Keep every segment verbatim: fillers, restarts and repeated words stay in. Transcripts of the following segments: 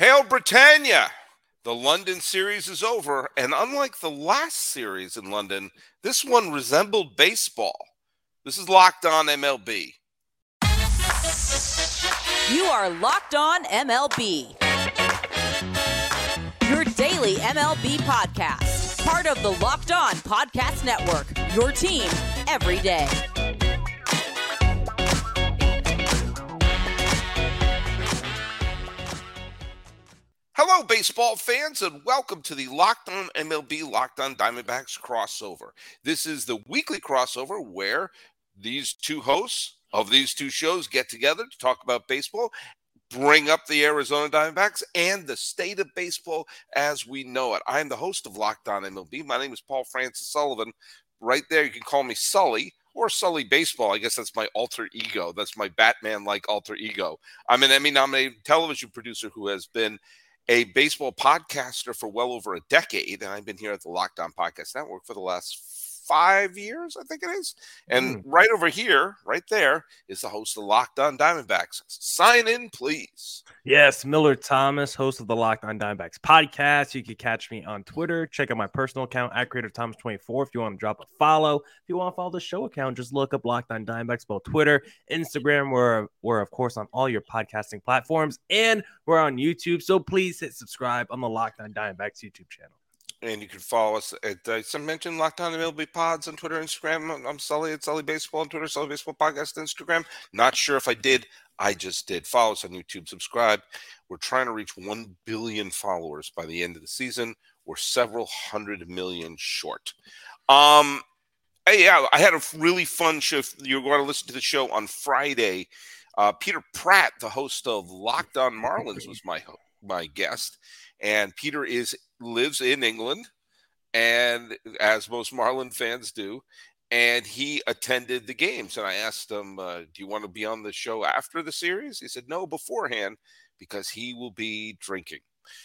Hail Britannia! The London series is over, and unlike the last series in London, this one resembled baseball. This is Locked On M L B. You are Locked On M L B. Your daily M L B podcast. Part of the Locked On Podcast Network. Your team every day. Hello, baseball fans, and welcome to the Locked On M L B, Locked On Diamondbacks crossover. This is the weekly crossover where these two hosts of these two shows get together to talk about baseball, bring up the Arizona Diamondbacks, and the state of baseball as we know it. I am the host of Locked On M L B. My name is Paul Francis Sullivan. Right there, you can call me Sully or Sully Baseball. I guess that's my alter ego. That's my Batman-like alter ego. I'm an Emmy-nominated television producer who has been a baseball podcaster for well over a decade, and I've been here at the Locked On Podcast Network for the last five years, I think it is. And mm. right over here, right there, is the host of Locked On Diamondbacks. Sign in, please. Yes, Millard Thomas, host of the Locked On Diamondbacks podcast. You can catch me on Twitter. Check out my personal account, at Creator Thomas twenty-four, if you want to drop a follow. If you want to follow the show account, just look up Locked On Diamondbacks, both Twitter, Instagram. We're, we're, of course, on all your podcasting platforms, and we're on YouTube. So please hit subscribe on the Locked On Diamondbacks YouTube channel. And you can follow us at, uh, some mentioned Locked On M L B Pods on Twitter, Instagram. I'm, I'm Sully at Sully Baseball on Twitter, Sully Baseball Podcast, Instagram. Not sure if I did. I just did. Follow us on YouTube. Subscribe. We're trying to reach one billion followers by the end of the season. We're several hundred million short. Um, hey, yeah, I had a really fun show. You're going to listen to the show on Friday. Uh, Peter Pratt, the host of Locked On Marlins, was my host. my guest, and Peter is lives in England, and as most Marlin fans do, and he attended the games, and I asked him, uh, do you want to be on the show after the series? He said no, beforehand, because he will be drinking.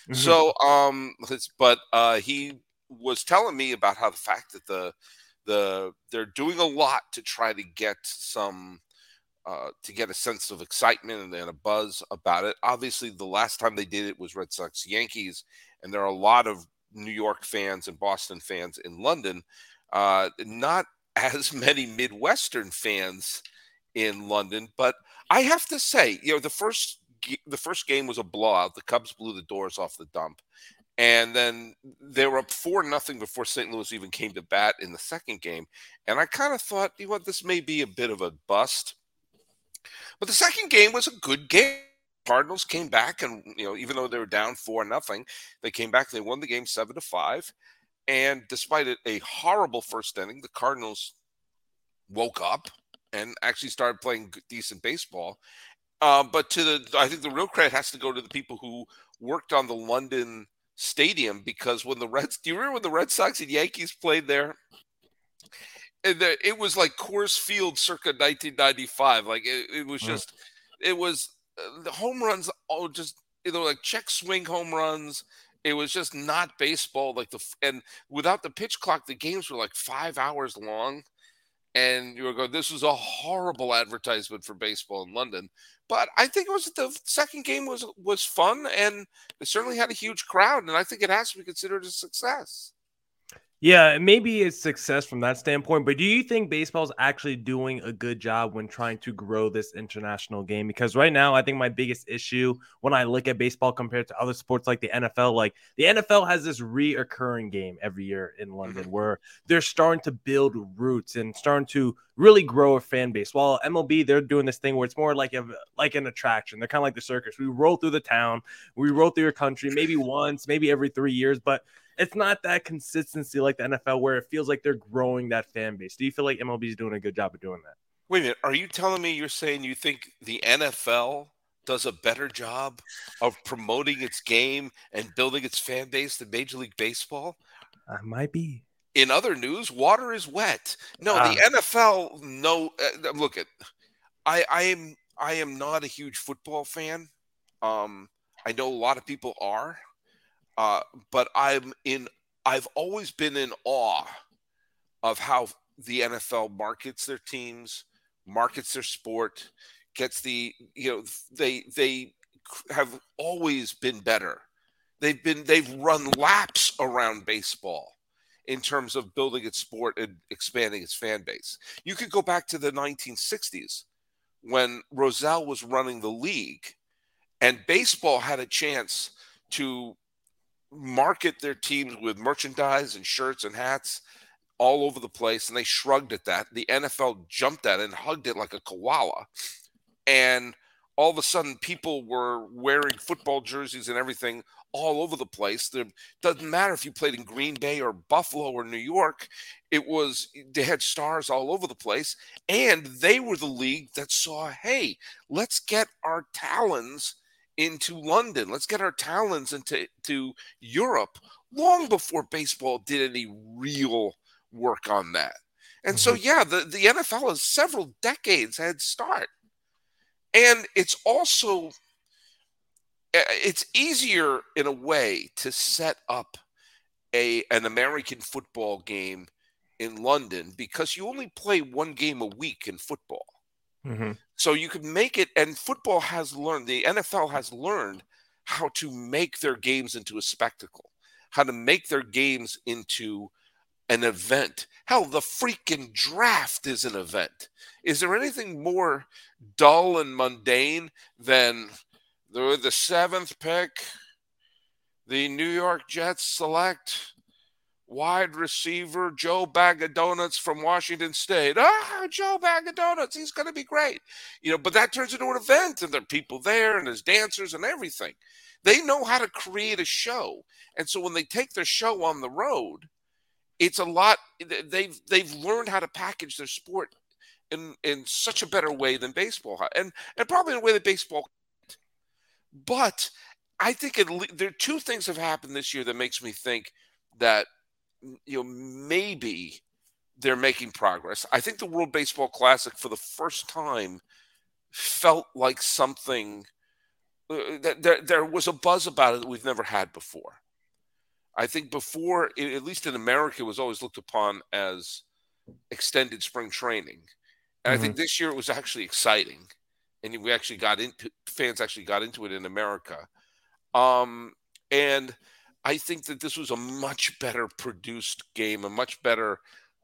Mm-hmm. So um but uh he was telling me about how the fact that the the they're doing a lot to try to get some Uh, to get a sense of excitement and, and a buzz about it. Obviously, the last time they did it was Red Sox-Yankees, and there are a lot of New York fans and Boston fans in London. Uh, not as many Midwestern fans in London, but I have to say, you know, the first the first game was a blowout. The Cubs blew the doors off the dump, and then they were up four nothing before Saint Louis even came to bat in the second game. And I kind of thought, you know what, this may be a bit of a bust. But the second game was a good game. Cardinals came back, and you know, even though they were down four nothing, they came back. They won the game seven to five, and despite a horrible first inning, the Cardinals woke up and actually started playing decent baseball. Uh, but to the, I think the real credit has to go to the people who worked on the London stadium, because when the Reds, do you remember when the Red Sox and Yankees played there? It was like Coors Field circa nineteen ninety-five. Like, it, it was just, mm. it was uh, the home runs, all just, you know, like check swing home runs. It was just not baseball. Like, the, and without the pitch clock, the games were like five hours long. And you were going, this was a horrible advertisement for baseball in London. But I think it was the second game was, was fun, and it certainly had a huge crowd. And I think it has to be considered a success. Yeah, maybe it's success from that standpoint, but do you think baseball is actually doing a good job when trying to grow this international game? Because right now, I think my biggest issue when I look at baseball compared to other sports like the N F L, like the N F L has this reoccurring game every year in London mm-hmm. where they're starting to build roots and starting to really grow a fan base. While M L B, they're doing this thing where it's more like a, like an attraction. They're kind of like the circus. We roll through the town, we roll through your country, maybe once, maybe every three years, but it's not that consistency like the N F L where it feels like they're growing that fan base. Do you feel like M L B is doing a good job of doing that? Wait a minute. Are you telling me you're saying you think the N F L does a better job of promoting its game and building its fan base than Major League Baseball? I might be. In other news, water is wet. No, uh, the N F L, no. Uh, look, at, I, I, am, I am not a huge football fan. Um, I know a lot of people are. Uh, but I'm in, I've always been in awe of how the N F L markets their teams, markets their sport, gets the, you know, they, they have always been better. They've been they've run laps around baseball in terms of building its sport and expanding its fan base. You could go back to the nineteen sixties when Rozelle was running the league and baseball had a chance to market their teams with merchandise and shirts and hats all over the place, and they shrugged at that. The N F L jumped at it and hugged it like a koala. And all of a sudden, people were wearing football jerseys and everything all over the place. It doesn't matter if you played in Green Bay or Buffalo or New York. It was, they had stars all over the place. And they were the league that saw, hey, let's get our talons into London. Let's get our talons into to Europe long before baseball did any real work on that. And so, yeah, the, the N F L is several decades head start. And it's also, it's easier in a way to set up a an American football game in London because you only play one game a week in football. Mm-hmm. So you could make it, and football has learned, the N F L has learned how to make their games into a spectacle, how to make their games into an event. Hell, the freaking draft is an event. Is there anything more dull and mundane than the, the seventh pick, the New York Jets select wide receiver Joe Bag of Donuts from Washington State? Ah, Joe Bag of Donuts, he's going to be great. You know, but that turns into an event, and there are people there, and there's dancers and everything. They know how to create a show. And so when they take their show on the road, it's a lot. They've they've learned how to package their sport in, in such a better way than baseball, and and probably in a way that baseball. But I think it, there are two things have happened this year that makes me think that, you know, maybe they're making progress. I think the World Baseball Classic for the first time felt like something uh, that there there was a buzz about it that we've never had before. I think before, at least in America, it was always looked upon as extended spring training. And mm-hmm. I think this year it was actually exciting. And we actually got into, fans actually got into it in America. Um, and I think that this was a much better produced game, a much better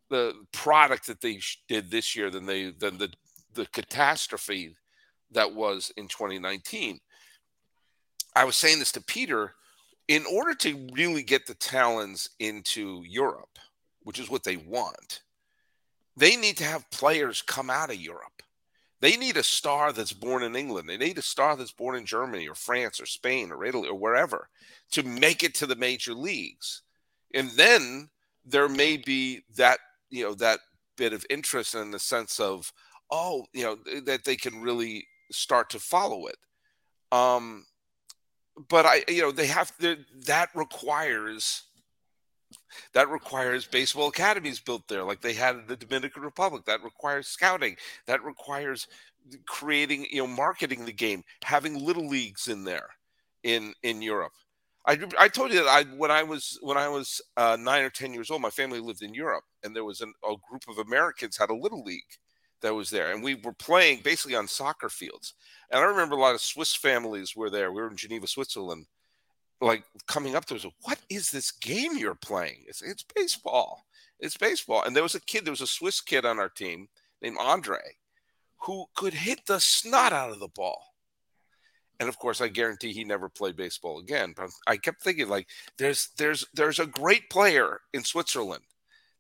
the product that they did this year than they than the, the catastrophe that was in twenty nineteen. I was saying this to Peter. In order to really get the talons into Europe, which is what they want, they need to have players come out of Europe. They need a star that's born in England. They need a star that's born in Germany or France or Spain or Italy or wherever to make it to the major leagues. And then there may be that, you know, that bit of interest in the sense of, oh, you know, that they can really start to follow it. Um, But I, you know, they have to, that requires, that requires baseball academies built there, like they had in the Dominican Republic. That requires scouting. That requires creating, you know, marketing the game, having little leagues in there, in in Europe. I I told you that I when I was when I was uh, nine or ten years old, my family lived in Europe, and there was an, a group of Americans had a little league that was there. And we were playing basically on soccer fields. And I remember a lot of Swiss families were there. We were in Geneva, Switzerland, like coming up to us, what is this game you're playing? It's, it's baseball. It's baseball. And there was a kid, there was a Swiss kid on our team named Andre who could hit the snot out of the ball. And of course, I guarantee he never played baseball again. But I kept thinking, like, there's there's there's a great player in Switzerland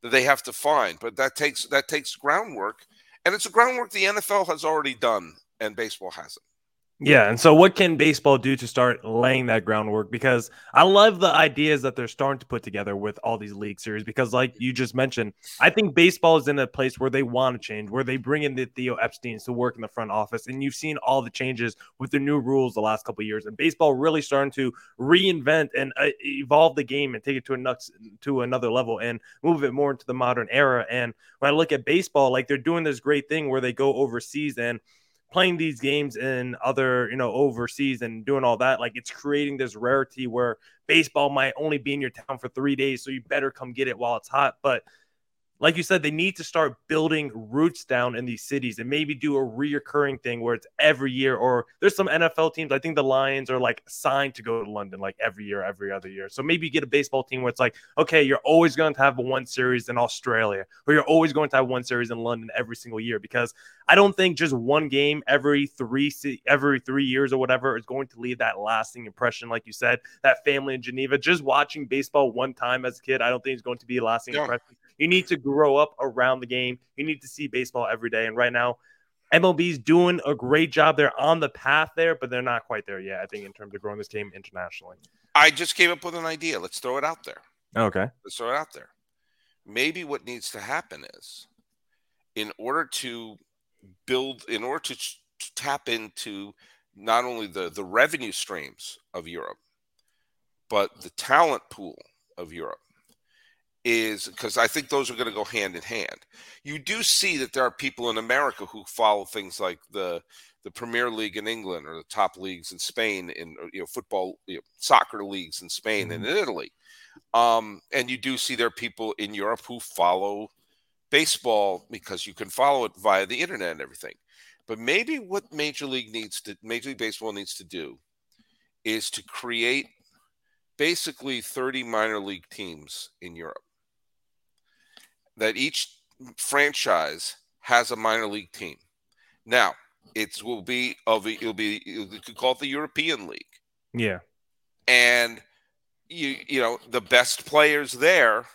that they have to find. But that takes that takes groundwork. And it's a groundwork the N F L has already done, and baseball hasn't. Yeah, and so what can baseball do to start laying that groundwork? Because I love the ideas that they're starting to put together with all these league series, because like you just mentioned, I think baseball is in a place where they want to change, where they bring in the Theo Epsteins to work in the front office, and you've seen all the changes with the new rules the last couple of years, and baseball really starting to reinvent and uh, evolve the game and take it to, a nux, to another level and move it more into the modern era. And when I look at baseball, like they're doing this great thing where they go overseas and playing these games in other, you know, overseas and doing all that. Like, it's creating this rarity where baseball might only be in your town for three days, so you better come get it while it's hot. But like you said, they need to start building roots down in these cities and maybe do a reoccurring thing where it's every year. Or there's some N F L teams, I think the Lions are like signed to go to London like every year, every other year. So maybe you get a baseball team where it's like, okay, you're always going to have one series in Australia, or you're always going to have one series in London every single year, because I don't think just one game every three every three years or whatever is going to leave that lasting impression. Like you said, that family in Geneva, just watching baseball one time as a kid, I don't think it's going to be a lasting yeah. impression. You need to grow up around the game. You need to see baseball every day. And right now, M L B's doing a great job. They're on the path there, but they're not quite there yet, I think, in terms of growing this game internationally. I just came up with an idea. Let's throw it out there. Okay. Let's throw it out there. Maybe what needs to happen is, in order to build, in order to, t- to tap into not only the, the revenue streams of Europe, but the talent pool of Europe, is because I think those are going to go hand in hand. You do see that there are people in America who follow things like the the Premier League in England, or the top leagues in Spain, in you know football, you know, soccer leagues in Spain mm-hmm. and in Italy. Um, and you do see there are people in Europe who follow baseball because you can follow it via the internet and everything. But maybe what Major League needs to Major League Baseball needs to do is to create basically thirty minor league teams in Europe. That each franchise has a minor league team. Now, it will be of a, it'll be you could call it the European League. Yeah, and you you know the best players there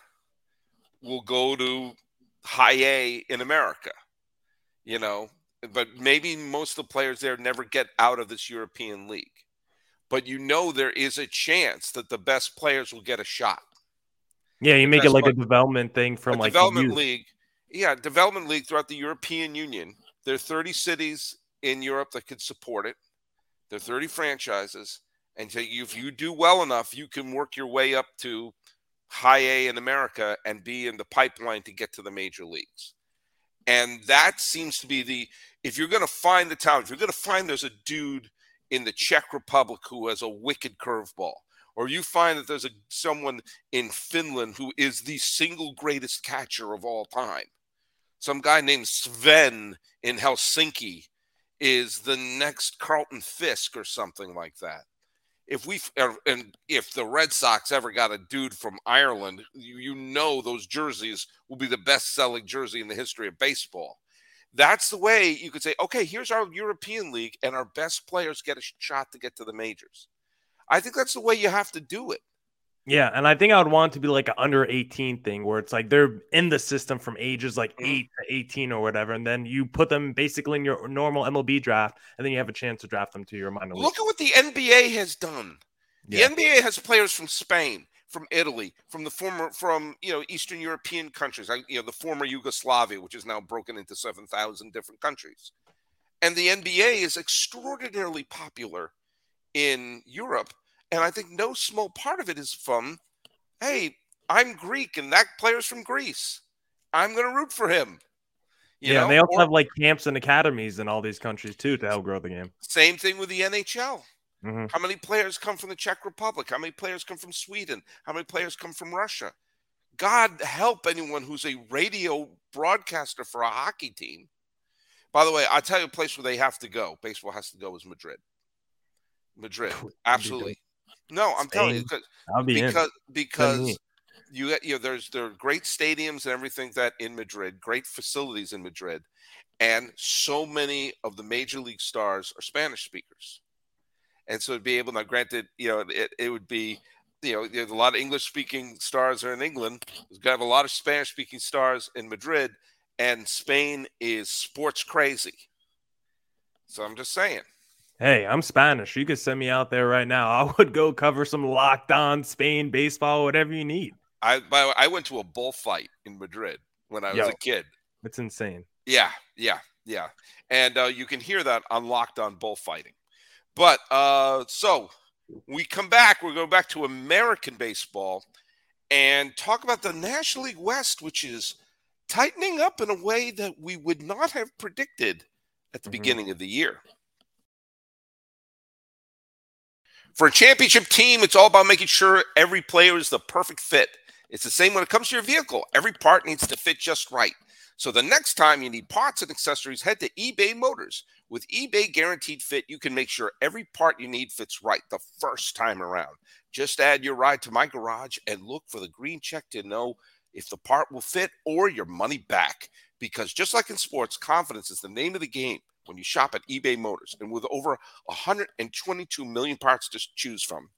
will go to high A in America. You know, but maybe most of the players there never get out of this European League. But you know there is a chance that the best players will get a shot. Yeah, you make it like part. a development thing from a like development league. Yeah, development league throughout the European Union. There are thirty cities in Europe that could support it. There are thirty franchises, and so if you do well enough, you can work your way up to high A in America and be in the pipeline to get to the major leagues. And that seems to be the if you're going to find the talent, if you're going to find there's a dude in the Czech Republic who has a wicked curveball, or you find that there's a someone in Finland who is the single greatest catcher of all time. Some guy named Sven in Helsinki is the next Carlton Fisk or something like that. If we and if the Red Sox ever got a dude from Ireland, you, you know those jerseys will be the best-selling jersey in the history of baseball. That's the way you could say, okay, here's our European League, and our best players get a shot to get to the majors. I think that's the way you have to do it. Yeah, and I think I would want it to be like an under eighteen thing where it's like they're in the system from ages like eight to eighteen or whatever, and then you put them basically in your normal M L B draft, and then you have a chance to draft them to your minor league. Look at what the N B A has done. The yeah. N B A has players from Spain, from Italy, from the former, from, you know, Eastern European countries, you know, the former Yugoslavia, which is now broken into seven thousand different countries. And the N B A is extraordinarily popular in Europe, and I think no small part of it is from, hey, I'm Greek and that player's from Greece. I'm going to root for him. You yeah, know? And they also or, have like camps and academies in all these countries too to help grow the game. Same thing with the N H L. Mm-hmm. How many players come from the Czech Republic? How many players come from Sweden? How many players come from Russia? God help anyone who's a radio broadcaster for a hockey team. By the way, I'll tell you a place where they have to go. Baseball has to go is Madrid. Madrid, absolutely. No, I'm Spain. telling you because I'll be because, because you you know, there's there are great stadiums and everything that in Madrid, great facilities in Madrid, and so many of the major league stars are Spanish speakers, and so to be able now, granted, you know, it, it would be you know there's a lot of English speaking stars are in England. There's gonna have a lot of Spanish speaking stars in Madrid, and Spain is sports crazy. So I'm just saying. Hey, I'm Spanish. You could send me out there right now. I would go cover some Locked On Spain baseball, whatever you need. I by the way, I went to a bullfight in Madrid when I was Yo, a kid. It's insane. Yeah, yeah, yeah. And uh, you can hear that on Locked On Bullfighting. But uh, so we come back. We're going back to American baseball and talk about the National League West, which is tightening up in a way that we would not have predicted at the mm-hmm. beginning of the year. For a championship team, it's all about making sure every player is the perfect fit. It's the same when it comes to your vehicle. Every part needs to fit just right. So the next time you need parts and accessories, head to eBay Motors. With eBay Guaranteed Fit, you can make sure every part you need fits right the first time around. Just add your ride to my garage and look for the green check to know if the part will fit or your money back. Because just like in sports, confidence is the name of the game when you shop at eBay Motors. And with over one hundred twenty-two million parts to choose from,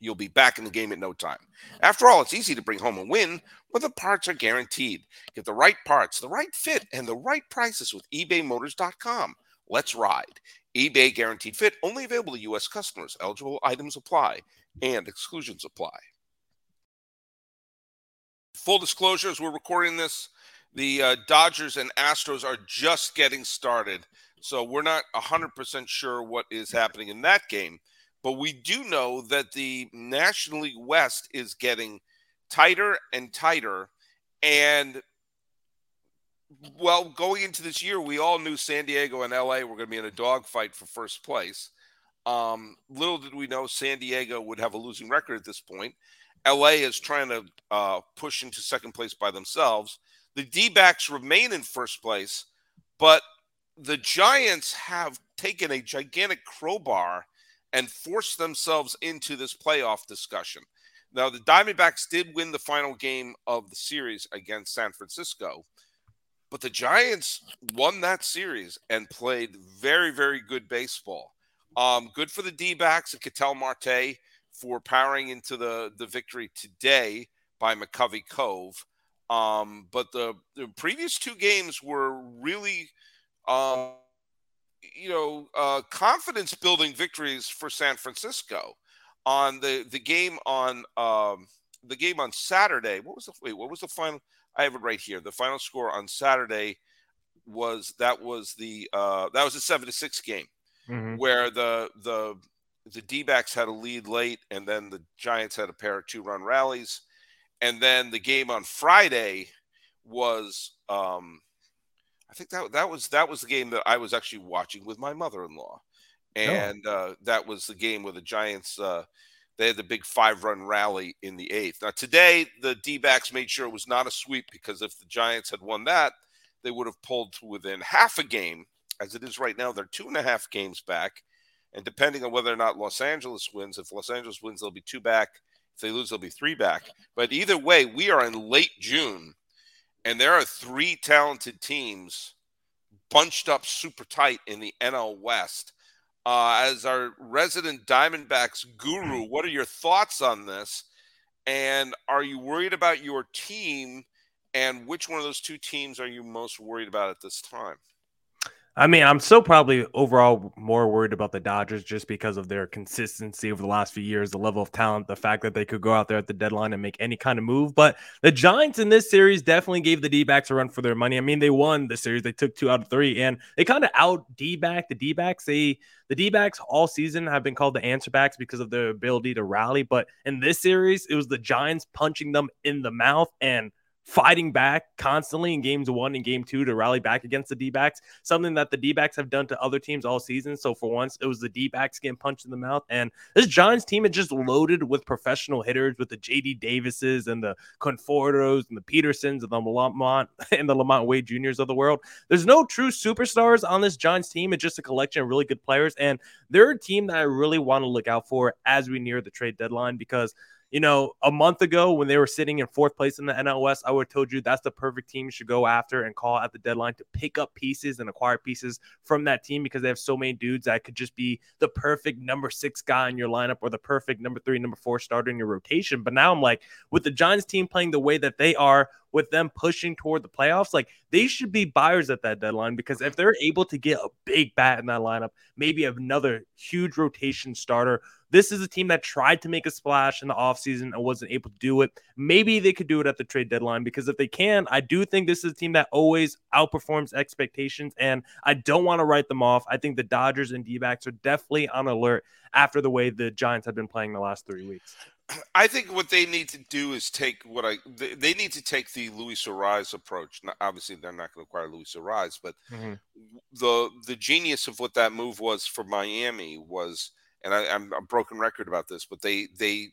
you'll be back in the game at no time. After all, it's easy to bring home a win when the parts are guaranteed. Get the right parts, the right fit, and the right prices with ebay motors dot com. Let's ride. eBay Guaranteed Fit, only available to U S customers. Eligible items apply and exclusions apply. Full disclosure, as we're recording this, the uh, Dodgers and Astros are just getting started. So we're not one hundred percent sure what is happening in that game. But we do know that the National League West is getting tighter and tighter. And, well, going into this year, we all knew San Diego and L A were going to be in a dogfight for first place. Um, little did we know San Diego would have a losing record at this point. L A is trying to uh, push into second place by themselves. The D-backs remain in first place, but the Giants have taken a gigantic crowbar and force themselves into this playoff discussion. Now, the Diamondbacks did win the final game of the series against San Francisco, but the Giants won that series and played very, very good baseball. Um, good for the D-backs and Ketel Marte for powering into the, the victory today by McCovey Cove. Um, but the, the previous two games were really... Um, you know, uh, confidence-building victories for San Francisco. On the, the game on um, the game on Saturday, what was the wait? What was the final? I have it right here. The final score on Saturday was that was the uh, that was a seven to six game, mm-hmm. where the the the D-backs had a lead late, and then the Giants had a pair of two-run rallies, and then the game on Friday was. Um, I think that that was that was the game that I was actually watching with my mother-in-law, and oh. uh, that was the game where the Giants uh, they had the big five-run rally in the eighth. Now today, the D-backs made sure it was not a sweep because if the Giants had won that, they would have pulled to within half a game. As it is right now, they're two and a half games back, and depending on whether or not Los Angeles wins, if Los Angeles wins, they'll be two back. If they lose, they'll be three back. But either way, we are in late June. And there are three talented teams bunched up super tight in the N L West. Uh, as our resident Diamondbacks guru, what are your thoughts on this? And are you worried about your team? And which one of those two teams are you most worried about at this time? I mean, I'm still probably overall more worried about the Dodgers just because of their consistency over the last few years, the level of talent, the fact that they could go out there at the deadline and make any kind of move. But the Giants in this series definitely gave the D-backs a run for their money. I mean, they won the series. They took two out of three, and they kind of out D-back the D-backs. They, the D-backs all season have been called the answer backs because of their ability to rally. But in this series, it was the Giants punching them in the mouth and fighting back constantly in games one and game two to rally back against the D-backs, something that the D-backs have done to other teams all season. So for once, it was the D-backs getting punched in the mouth. And this Giants team is just loaded with professional hitters, with the J D Davises and the Confortos and the Petersons and the Lamonte and the Lamonte Wade Juniors of the world. There's no true superstars on this Giants team. It's just a collection of really good players. And they're a team that I really want to look out for as we near the trade deadline because you know, a month ago when they were sitting in fourth place in the N L West, I would have told you that's the perfect team you should go after and call at the deadline to pick up pieces and acquire pieces from that team because they have so many dudes that could just be the perfect number six guy in your lineup or the perfect number three, number four starter in your rotation. But now I'm like, with the Giants team playing the way that they are, with them pushing toward the playoffs, like they should be buyers at that deadline because if they're able to get a big bat in that lineup, maybe another huge rotation starter, this is a team that tried to make a splash in the offseason and wasn't able to do it. Maybe they could do it at the trade deadline because if they can, I do think this is a team that always outperforms expectations and I don't want to write them off. I think the Dodgers and D-backs are definitely on alert after the way the Giants have been playing the last three weeks. I think what they need to do is take what I they, they need to take the Luis Arráez approach. Now, obviously, they're not going to acquire Luis Arráez, but mm-hmm. the the genius of what that move was for Miami was, and I, I'm a broken record about this, but they they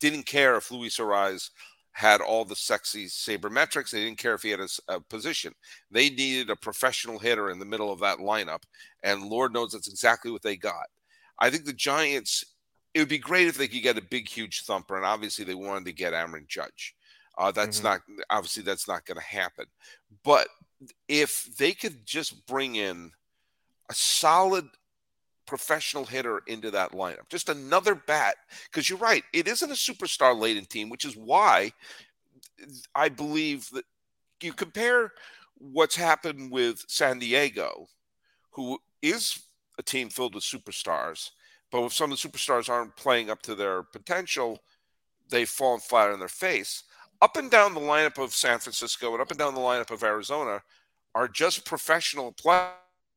didn't care if Luis Arráez had all the sexy sabermetrics. They didn't care if he had a, a position. They needed a professional hitter in the middle of that lineup, and Lord knows that's exactly what they got. I think the Giants, it would be great if they could get a big, huge thumper, and obviously they wanted to get Aaron Judge. Uh, that's mm-hmm. not obviously that's not going to happen. But if they could just bring in a solid professional hitter into that lineup, just another bat, because you're right, it isn't a superstar-laden team, which is why I believe that you compare what's happened with San Diego, who is a team filled with superstars, but if some of the superstars aren't playing up to their potential, they've fallen flat on their face. Up and down the lineup of San Francisco and up and down the lineup of Arizona are just professional play,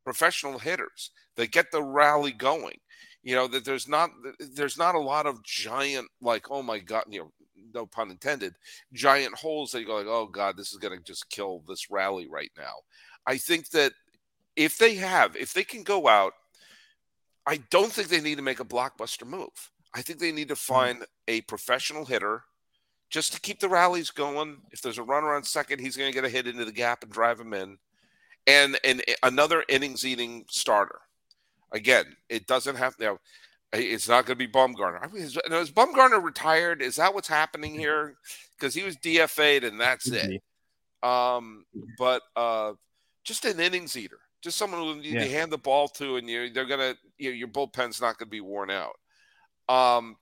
professional hitters that get the rally going. You know, that there's not there's not a lot of giant, like, oh my God, you know, no pun intended, giant holes that you go like, oh God, this is going to just kill this rally right now. I think that if they have, if they can go out, I don't think they need to make a blockbuster move. I think they need to find a professional hitter just to keep the rallies going. If there's a runner on second, he's going to get a hit into the gap and drive him in. And, and another innings-eating starter. Again, it doesn't have to. It's not going to be Bumgarner. I mean, is, is Bumgarner retired? Is that what's happening here? Because he was D F A'd and that's it. Um, but uh, just an innings eater. Just someone who you yeah. hand the ball to, and you they're gonna you know, your bullpen's not gonna be worn out. Um,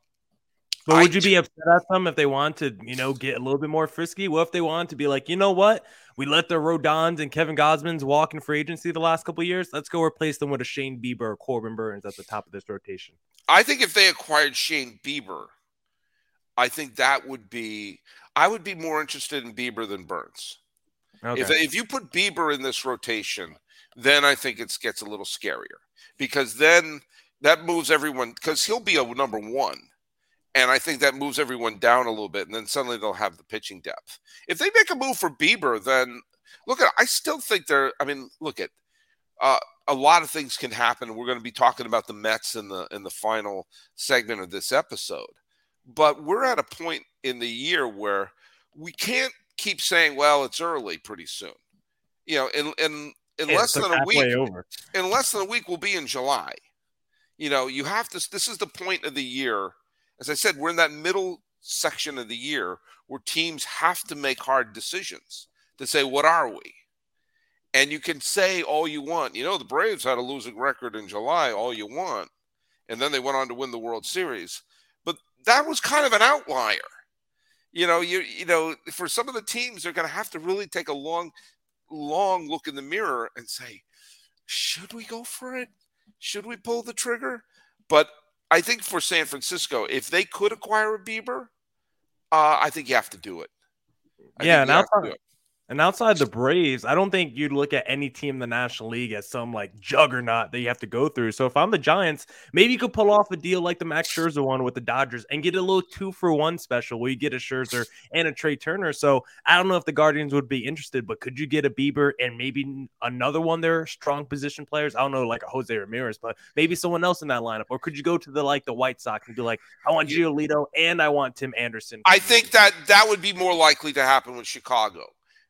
but would I, you be upset at them if they want to, you know, get a little bit more frisky? Well, if they want to be like, you know what, we let the Rodons and Kevin Gausmans walk in free agency the last couple of years. Let's go replace them with a Shane Bieber or Corbin Burns at the top of this rotation. I think if they acquired Shane Bieber, I think that would be I would be more interested in Bieber than Burns. Okay. If if you put Bieber in this rotation, then I think it gets a little scarier, because then that moves everyone, because he'll be a number one. And I think that moves everyone down a little bit. And then suddenly they'll have the pitching depth. If they make a move for Bieber, then look at, I still think they're, I mean, look at uh, a lot of things can happen. We're going to be talking about the Mets in the, in the final segment of this episode, but we're at a point in the year where we can't keep saying, well, it's early pretty soon, you know, and, and, In less than a week, over. in less than a week, we'll be in July. You know, you have to, this is the point of the year. As I said, we're in that middle section of the year where teams have to make hard decisions to say, what are we? And you can say all you want, you know, the Braves had a losing record in July, all you want. And then they went on to win the World Series, but that was kind of an outlier. You know, you, you know, for some of the teams, they're going to have to really take a long long look in the mirror and say, should we go for it? Should we pull the trigger? But I think for San Francisco, if they could acquire a Bieber, uh, I think you have to do it. I yeah, and outside, and outside the Braves, I don't think you'd look at any team in the National League as some like juggernaut that you have to go through. So if I'm the Giants, maybe you could pull off a deal like the Max Scherzer one with the Dodgers and get a little two for one special where you get a Scherzer and a Trey Turner. So I don't know if the Guardians would be interested, but could you get a Bieber and maybe another one there, strong position players? I don't know, like a Jose Ramirez, but maybe someone else in that lineup. Or could you go to the like the White Sox and be like, I want Giolito and I want Tim Anderson. I think that that would be more likely to happen with Chicago.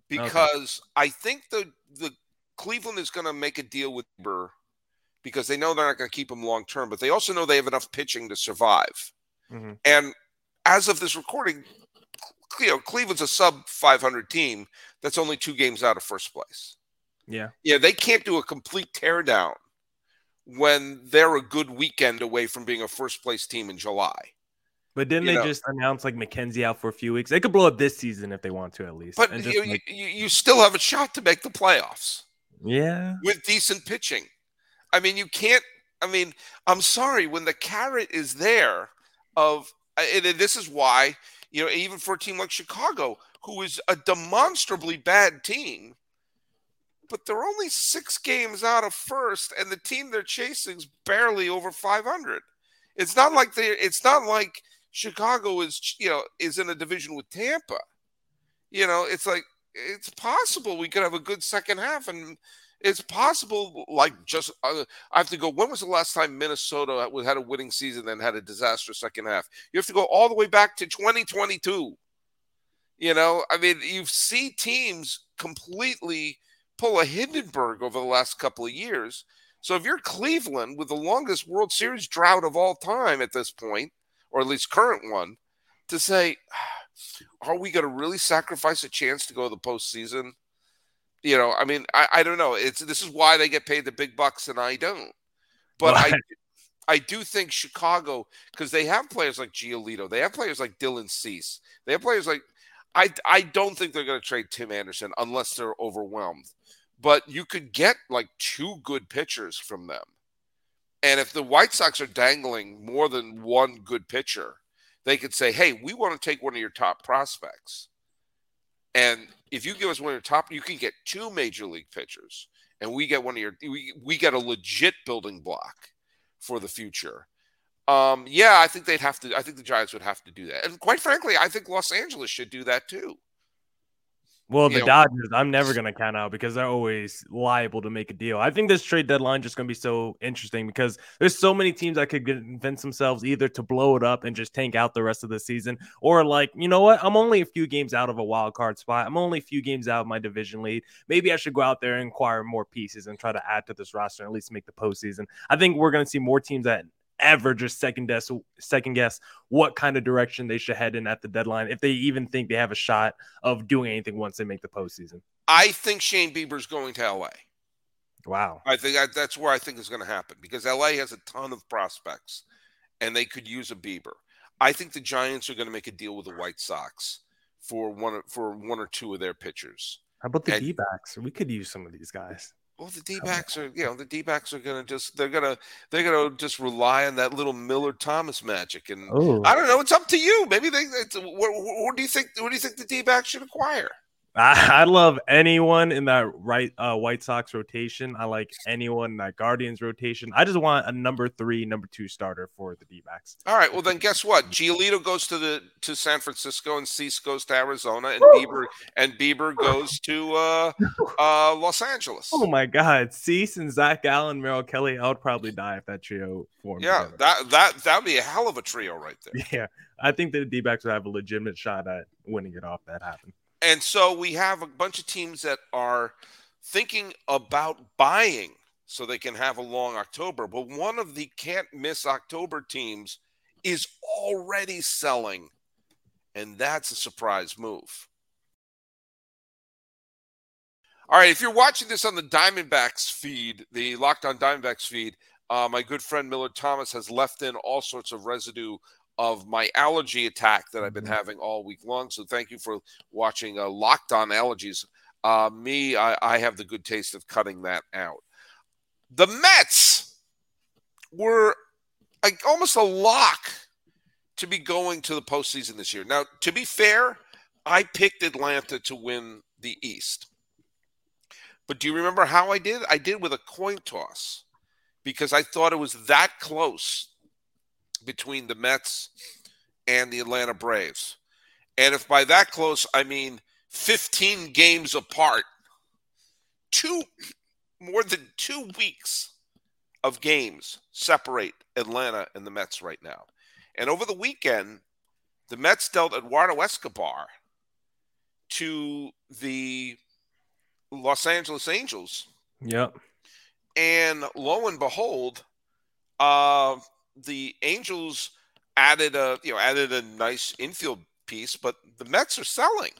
Because okay. I think the the Cleveland is going to make a deal with Bieber because they know they're not going to keep him long term, but they also know they have enough pitching to survive. Mm-hmm. And as of this recording, you know, Cleveland's a sub five hundred team that's only two games out of first place. Yeah, yeah, they can't do a complete teardown when they're a good weekend away from being a first place team in July. But didn't you they know, just announce, like, McKenzie out for a few weeks? They could blow up this season if they want to, at least. But and just, you, like, you, you still have a shot to make the playoffs. Yeah. With decent pitching. I mean, you can't – I mean, I'm sorry. When the carrot is there of – and this is why, you know, even for a team like Chicago, who is a demonstrably bad team, but they're only six games out of first, and the team they're chasing is barely over five hundred. It's not like they – it's not like – Chicago is, you know, is in a division with Tampa. You know, it's like, it's possible we could have a good second half, and it's possible, like, just uh, I have to go, when was the last time Minnesota had a winning season and had a disastrous second half? You have to go all the way back to twenty twenty-two. You know, I mean, you've seen teams completely pull a Hindenburg over the last couple of years. So if you're Cleveland with the longest World Series drought of all time at this point, or at least current one, to say, are we going to really sacrifice a chance to go to the postseason? You know, I mean, I, I don't know. It's this is why they get paid the big bucks and I don't. But I, I do think Chicago, because they have players like Giolito. They have players like Dylan Cease. They have players like, I, I don't think they're going to trade Tim Anderson unless they're overwhelmed. But you could get like two good pitchers from them. And if the White Sox are dangling more than one good pitcher, they could say, hey, we want to take one of your top prospects. And if you give us one of your top, you can get two major league pitchers. And we get one of your, we, we get a legit building block for the future. Um, yeah, I think they'd have to, I think the Giants would have to do that. And quite frankly, I think Los Angeles should do that too. Well, the you know, Dodgers, I'm never going to count out because they're always liable to make a deal. I think this trade deadline is just going to be so interesting because there's so many teams that could convince themselves either to blow it up and just tank out the rest of the season or like, you know what, I'm only a few games out of a wild card spot. I'm only a few games out of my division lead. Maybe I should go out there and acquire more pieces and try to add to this roster and at least make the postseason. I think we're going to see more teams that ever just second guess, second guess what kind of direction they should head in at the deadline if they even think they have a shot of doing anything once they make the postseason. I think Shane Bieber's going to L A. Wow. I think I, that's where I think it's going to happen because L A has a ton of prospects and they could use a Bieber. I think the Giants are going to make a deal with the White Sox for one, for one or two of their pitchers. How about the and, D-backs? We could use some of these guys. Well, the D-backs are, you know, the D-backs are going to just, they're going to, they're going to just rely on that little Millard Thomas magic. And Ooh. I don't know, it's up to you. Maybe they, it's, what, what do you think, what do you think the D-backs should acquire? I, I love anyone in that right uh, White Sox rotation. I like anyone in that Guardians rotation. I just want a number three, number two starter for the D-backs. All right. Well, then guess what? Giolito goes to the, to San Francisco and Cease goes to Arizona and Ooh. Bieber and Bieber goes to uh, uh, Los Angeles. Oh my God. Cease and Zach Allen, Merrill Kelly. I would probably die if that trio formed. Yeah. Together. That, that, that'd be a hell of a trio right there. Yeah. I think the D-backs would have a legitimate shot at winning it off. That happened. And so we have a bunch of teams that are thinking about buying so they can have a long October. But one of the can't-miss October teams is already selling, and that's a surprise move. All right, if you're watching this on the Diamondbacks feed, the Locked On Diamondbacks feed, uh, my good friend Millard Thomas has left in all sorts of residue of my allergy attack that I've been having all week long. So thank you for watching uh, Locked On Allergies. Uh, me, I, I have the good taste of cutting that out. The Mets were like, almost a lock to be going to the postseason this year. Now, to be fair, I picked Atlanta to win the East. But do you remember how I did? I did with a coin toss because I thought it was that close between the Mets and the Atlanta Braves. And if by that close, I mean fifteen games apart, two more than two weeks of games separate Atlanta and the Mets right now. And over the weekend, the Mets dealt Eduardo Escobar to the Los Angeles Angels. Yep. And lo and behold, uh, the Angels added a you know added a nice infield piece, but the Mets are selling.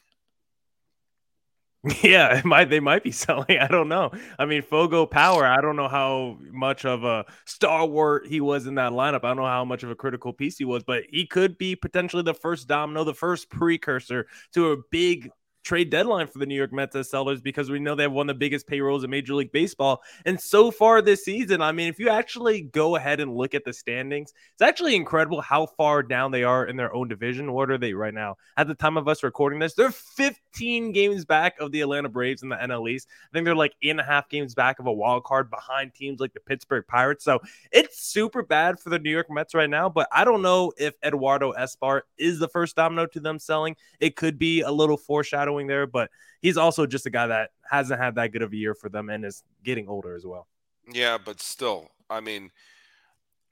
Yeah, it might, they might be selling. I don't know. I mean, Fogo Power, I don't know how much of a stalwart he was in that lineup. I don't know how much of a critical piece he was, but he could be potentially the first domino, the first precursor to a big trade deadline for the New York Mets as sellers, because we know they have one of the biggest payrolls in Major League Baseball. And so far this season, I mean, if you actually go ahead and look at the standings, it's actually incredible how far down they are in their own division. What are they right now? At the time of us recording this, they're fifteen games back of the Atlanta Braves in the N L East. I think they're like eight and a half games back of a wild card behind teams like the Pittsburgh Pirates. So it's super bad for the New York Mets right now, but I don't know if Eduardo Escobar is the first domino to them selling. It could be a little foreshadowing there, but he's also just a guy that hasn't had that good of a year for them and is getting older as well. Yeah, but still, I mean,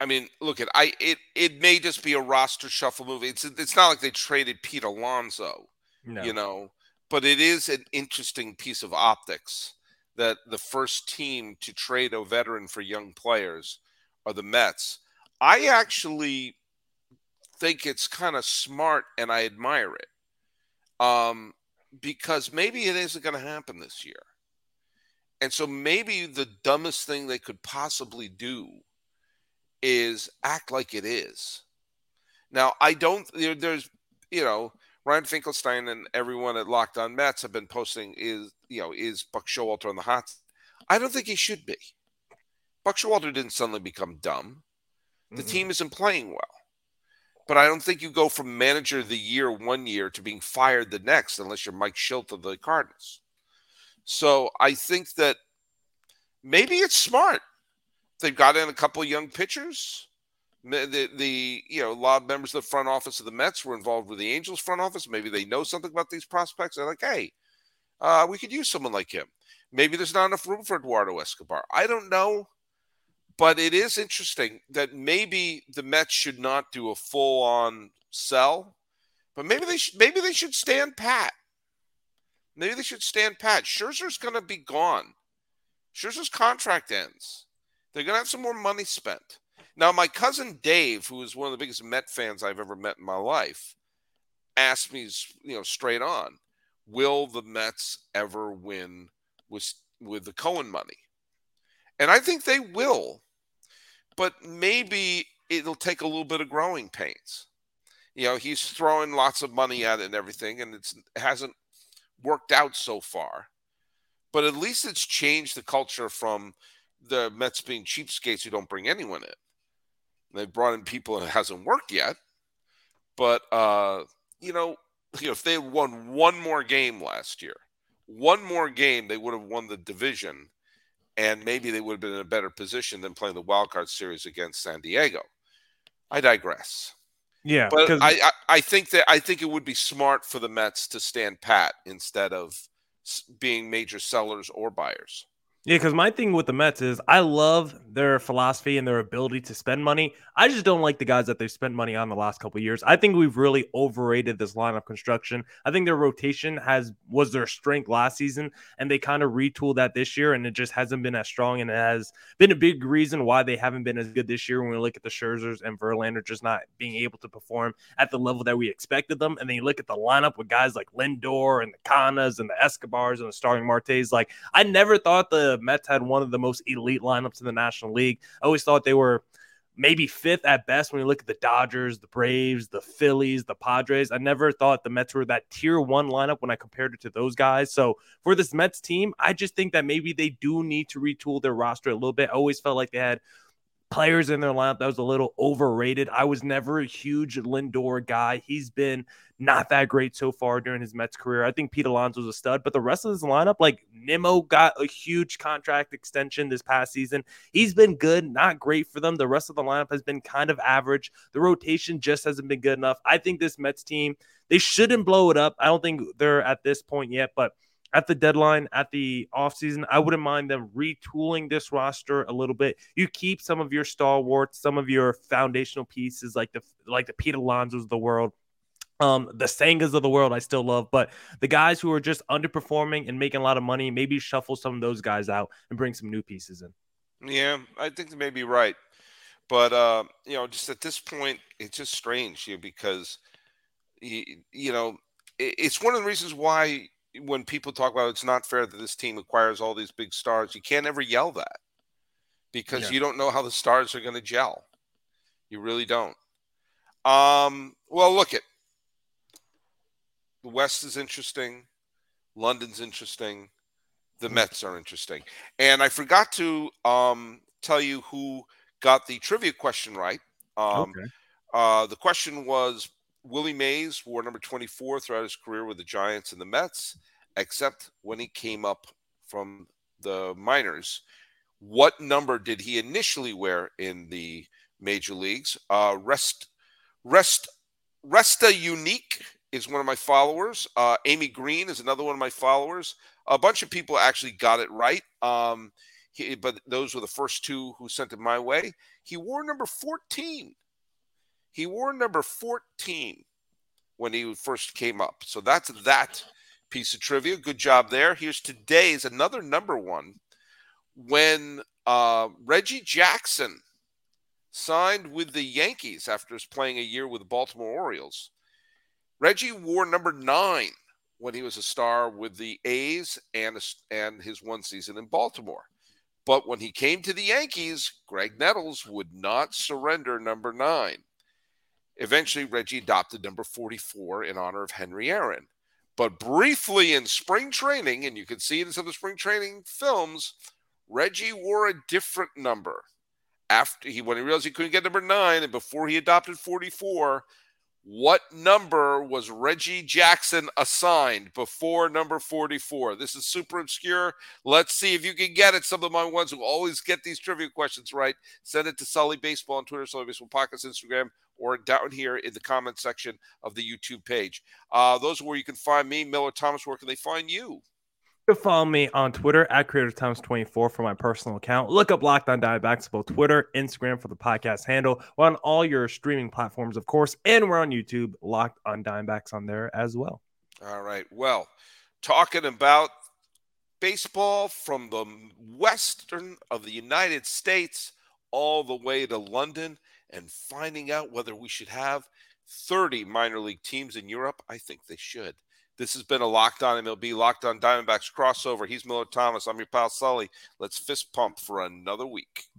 I mean, look at I. It it may just be a roster shuffle move. It's it's not like they traded Pete Alonso, no. you know, but it is an interesting piece of optics that the first team to trade a veteran for young players are the Mets. I actually think it's kind of smart, and I admire it, um, because maybe it isn't going to happen this year. And so maybe the dumbest thing they could possibly do is act like it is. Now, I don't, there, there's, you know, Ryan Finkelstein and everyone at Locked On Mets have been posting, is, you know, is Buck Showalter on the hot seat? I don't think he should be. Buck Showalter didn't suddenly become dumb. The mm-hmm. team isn't playing well. But I don't think you go from manager of the year one year to being fired the next, unless you're Mike Schilt of the Cardinals. So I think that maybe it's smart. They've got in a couple of young pitchers. The, the you know, a lot of members of the front office of the Mets were involved with the Angels front office. Maybe they know something about these prospects. They're like, hey, uh, we could use someone like him. Maybe there's not enough room for Eduardo Escobar. I don't know. But it is interesting that maybe the Mets should not do a full-on sell. But maybe they should, maybe they should stand pat. Maybe they should stand pat. Scherzer's going to be gone. Scherzer's contract ends. They're going to have some more money spent. Now, my cousin Dave, who is one of the biggest Met fans I've ever met in my life, asked me, you know, straight on, will the Mets ever win with, with the Cohen money? And I think they will, but maybe it'll take a little bit of growing pains. You know, he's throwing lots of money at it and everything, and it's, it hasn't worked out so far. But at least it's changed the culture from the Mets being cheapskates who don't bring anyone in. They brought in people and it hasn't worked yet. But, uh, you know, you know, if they won one more game last year, one more game, they would have won the division, and maybe they would have been in a better position than playing the wild card series against San Diego. I digress. Yeah, but I, I, I think that I think it would be smart for the Mets to stand pat instead of being major sellers or buyers. Yeah, because my thing with the Mets is I love their philosophy and their ability to spend money. I just don't like the guys that they've spent money on the last couple of years. I think we've really overrated this lineup construction. I think their rotation has was their strength last season, and they kind of retooled that this year, and it just hasn't been as strong, and it has been a big reason why they haven't been as good this year when we look at the Scherzers and Verlander just not being able to perform at the level that we expected them. And then you look at the lineup with guys like Lindor and the Canas and the Escobars and the starting Martes. Like, I never thought the The Mets had one of the most elite lineups in the National League. I always thought they were maybe fifth at best when you look at the Dodgers, the Braves, the Phillies, the Padres. I never thought the Mets were that tier one lineup when I compared it to those guys. So for this Mets team, I just think that maybe they do need to retool their roster a little bit. I always felt like they had players in their lineup that was a little overrated. I was never a huge Lindor guy. He's been not that great so far during his Mets career. I think Pete Alonso is a stud, but the rest of his lineup, like Nimmo got a huge contract extension this past season. He's been good, not great for them. The rest of the lineup has been kind of average. The rotation just hasn't been good enough. I think this Mets team, they shouldn't blow it up. I don't think they're at this point yet, but at the deadline, at the offseason, I wouldn't mind them retooling this roster a little bit. You keep some of your stalwarts, some of your foundational pieces, like the like the Pete Alonsos of the world, um, the Sangas of the world I still love, but the guys who are just underperforming and making a lot of money, maybe shuffle some of those guys out and bring some new pieces in. Yeah, I think they may be right. But, uh, you know, just at this point, it's just strange here because, you, you know, it's one of the reasons why – when people talk about it's not fair that this team acquires all these big stars, you can't ever yell that because yeah. you don't know how the stars are going to gel. You really don't. Um, well, look it. The West is interesting. London's interesting. The Mets are interesting. And I forgot to um, tell you who got the trivia question right. Um, okay. uh, the question was, Willie Mays wore number twenty-four throughout his career with the Giants and the Mets, except when he came up from the minors. What number did he initially wear in the major leagues? Uh, Rest, Rest, Resta Unique is one of my followers. Uh, Amy Green is another one of my followers. A bunch of people actually got it right, um, he, but those were the first two who sent it my way. He wore number fourteen. He wore number fourteen when he first came up. So that's that piece of trivia. Good job there. Here's today's, another number one. When uh, Reggie Jackson signed with the Yankees after playing a year with the Baltimore Orioles, Reggie wore number nine when he was a star with the A's and, and his one season in Baltimore. But when he came to the Yankees, Greg Nettles would not surrender number nine. Eventually, Reggie adopted number forty-four in honor of Henry Aaron. But briefly in spring training, and you can see it in some of the spring training films, Reggie wore a different number. After he, when he realized he couldn't get number nine, and before he adopted forty-four, what number was Reggie Jackson assigned before number forty-four? This is super obscure. Let's see if you can get it. Some of my ones who always get these trivia questions right, send it to Sully Baseball on Twitter, Sully Baseball Podcast, Instagram, or down here in the comment section of the YouTube page. Uh, those are where you can find me. Millard Thomas, where can they find you? You can follow me on Twitter at Creator Times twenty-four for my personal account. Look up Locked On Diamondbacks, both Twitter, Instagram for the podcast handle. We're on all your streaming platforms, of course, and we're on YouTube, Locked On Diamondbacks on there as well. All right. Well, talking about baseball from the western of the United States all the way to London and finding out whether we should have thirty minor league teams in Europe. I think they should. This has been a Locked On M L B, Locked On Diamondbacks crossover. He's Millard Thomas. I'm your pal Sully. Let's fist pump for another week.